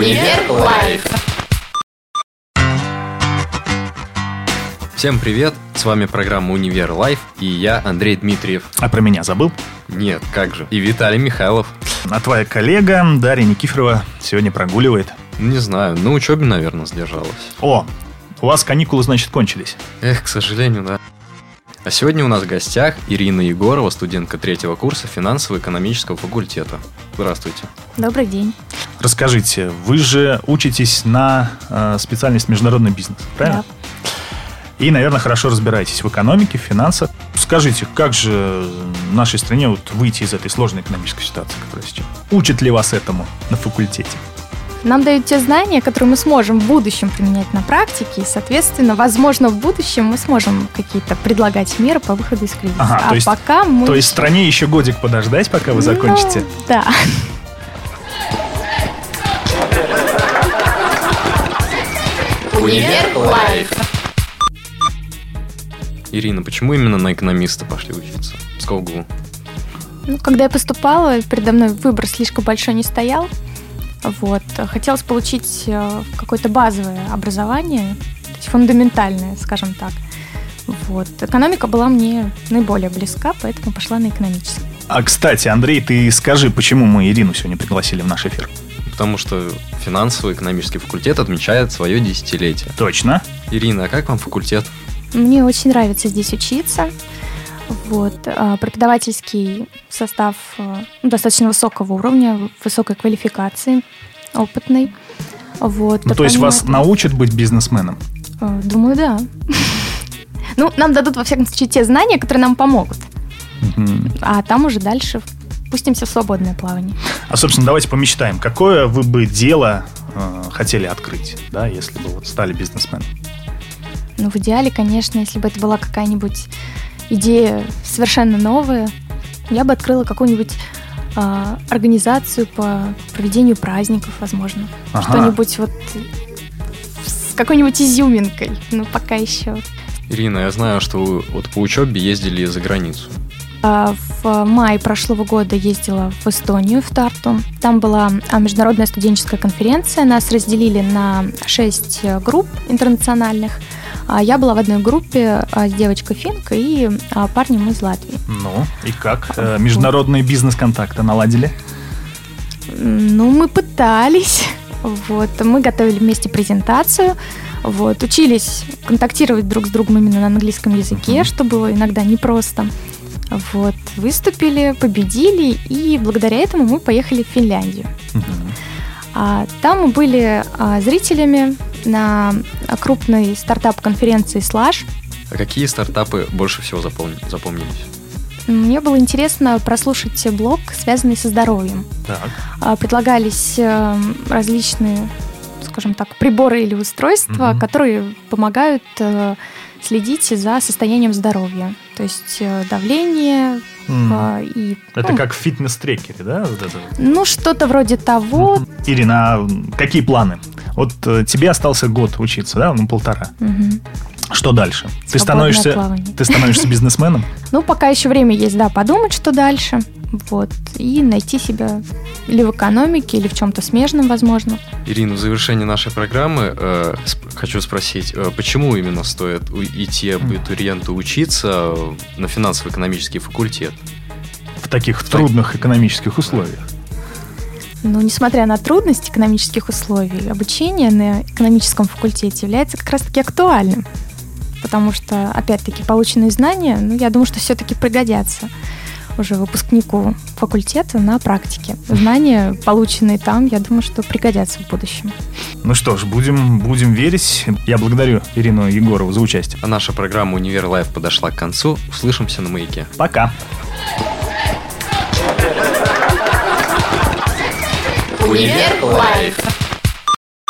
Универ Лайф. Всем привет, с вами программа Универ Лайф и я, Андрей Дмитриев. А про меня забыл? Нет, как же. И Виталий Михайлов. А твоя коллега Дарья Никифорова сегодня прогуливает? Не знаю, на учебе, наверное, сдержалась. О, у вас каникулы, значит, кончились? Эх, к сожалению, да. А сегодня у нас в гостях Ирина Егорова, студентка третьего курса финансово-экономического факультета. Здравствуйте. Добрый день. Расскажите, вы же учитесь на специальность международный бизнес, правильно? Да. И, наверное, хорошо разбираетесь в экономике, в финансах. Скажите, как же в нашей стране выйти из этой сложной экономической ситуации, которая сейчас? Учат ли вас этому на факультете? Нам дают те знания, которые мы сможем в будущем применять на практике, и, соответственно, возможно, в будущем мы сможем какие-то предлагать меры по выходу из кризиса. Ага, то есть, пока мы... То есть стране еще годик подождать, пока вы закончите? Да. Универ Лайф. Ирина, почему именно на экономиста пошли учиться? С какого угла? Ну, когда я поступала, передо мной выбор слишком большой не стоял. Хотелось получить какое-то базовое образование, то есть фундаментальное, скажем так. Экономика была мне наиболее близка, поэтому пошла на экономический. А, кстати, Андрей, ты скажи, почему мы Ирину сегодня пригласили в наш эфир? Потому что финансово-экономический факультет отмечает свое десятилетие. Точно. Ирина, а как вам факультет? Мне очень нравится здесь учиться. Преподавательский состав достаточно высокого уровня, высокой квалификации, опытный. То есть вас научат быть бизнесменом? Думаю, да. Ну, нам дадут, во всяком случае, те знания, которые нам помогут. А там уже дальше пустимся в свободное плавание. А, собственно, давайте помечтаем. Какое вы бы дело хотели открыть, да, если бы стали бизнесменом? Ну, в идеале, конечно, если бы это была какая-нибудь... идея совершенно новая. Я бы открыла какую-нибудь организацию по проведению праздников, возможно. Ага. Что-нибудь с какой-нибудь изюминкой. Но пока еще. Ирина, я знаю, что вы по учебе ездили за границу. В мае прошлого года ездила в Эстонию, в Тарту. Там была международная студенческая конференция. Нас разделили на 6 групп интернациональных. Я была в одной группе с девочкой-финкой и парнем из Латвии. Ну, и как? Международные бизнес-контакты наладили? Ну, мы пытались. Мы готовили вместе презентацию. Учились контактировать друг с другом именно на английском языке, что было иногда непросто. Выступили, победили, и благодаря этому мы поехали в Финляндию. Там мы были зрителями на крупной стартап-конференции Slash. А какие стартапы больше всего запомнились? Мне было интересно прослушать блог, связанный со здоровьем. Так. Предлагались различные, скажем так, приборы или устройства, которые помогают следить за состоянием здоровья. То есть давление и... Это как в фитнес-трекере, да? Ну, что-то вроде того. Ирина, а какие планы? Тебе остался год учиться, да? Ну, полтора. Что дальше? Ты становишься бизнесменом? Ну, пока еще время есть, да, подумать, что дальше. И найти себя или в экономике, или в чем-то смежном, возможно. Ирина, в завершении нашей программы хочу спросить, почему именно стоит идти абитуриенту учиться на финансово-экономический факультет? В таких трудных экономических условиях? Ну, несмотря на трудность экономических условий, обучение на экономическом факультете является как раз-таки актуальным. Потому что, опять-таки, полученные знания, я думаю, что все-таки пригодятся уже выпускнику факультета на практике. Знания, полученные там, я думаю, что пригодятся в будущем. Ну что ж, будем верить. Я благодарю Ирину Егорову за участие. А наша программа «Универ Лайф» подошла к концу. Услышимся на «Маяке». Пока! Универ Лайф.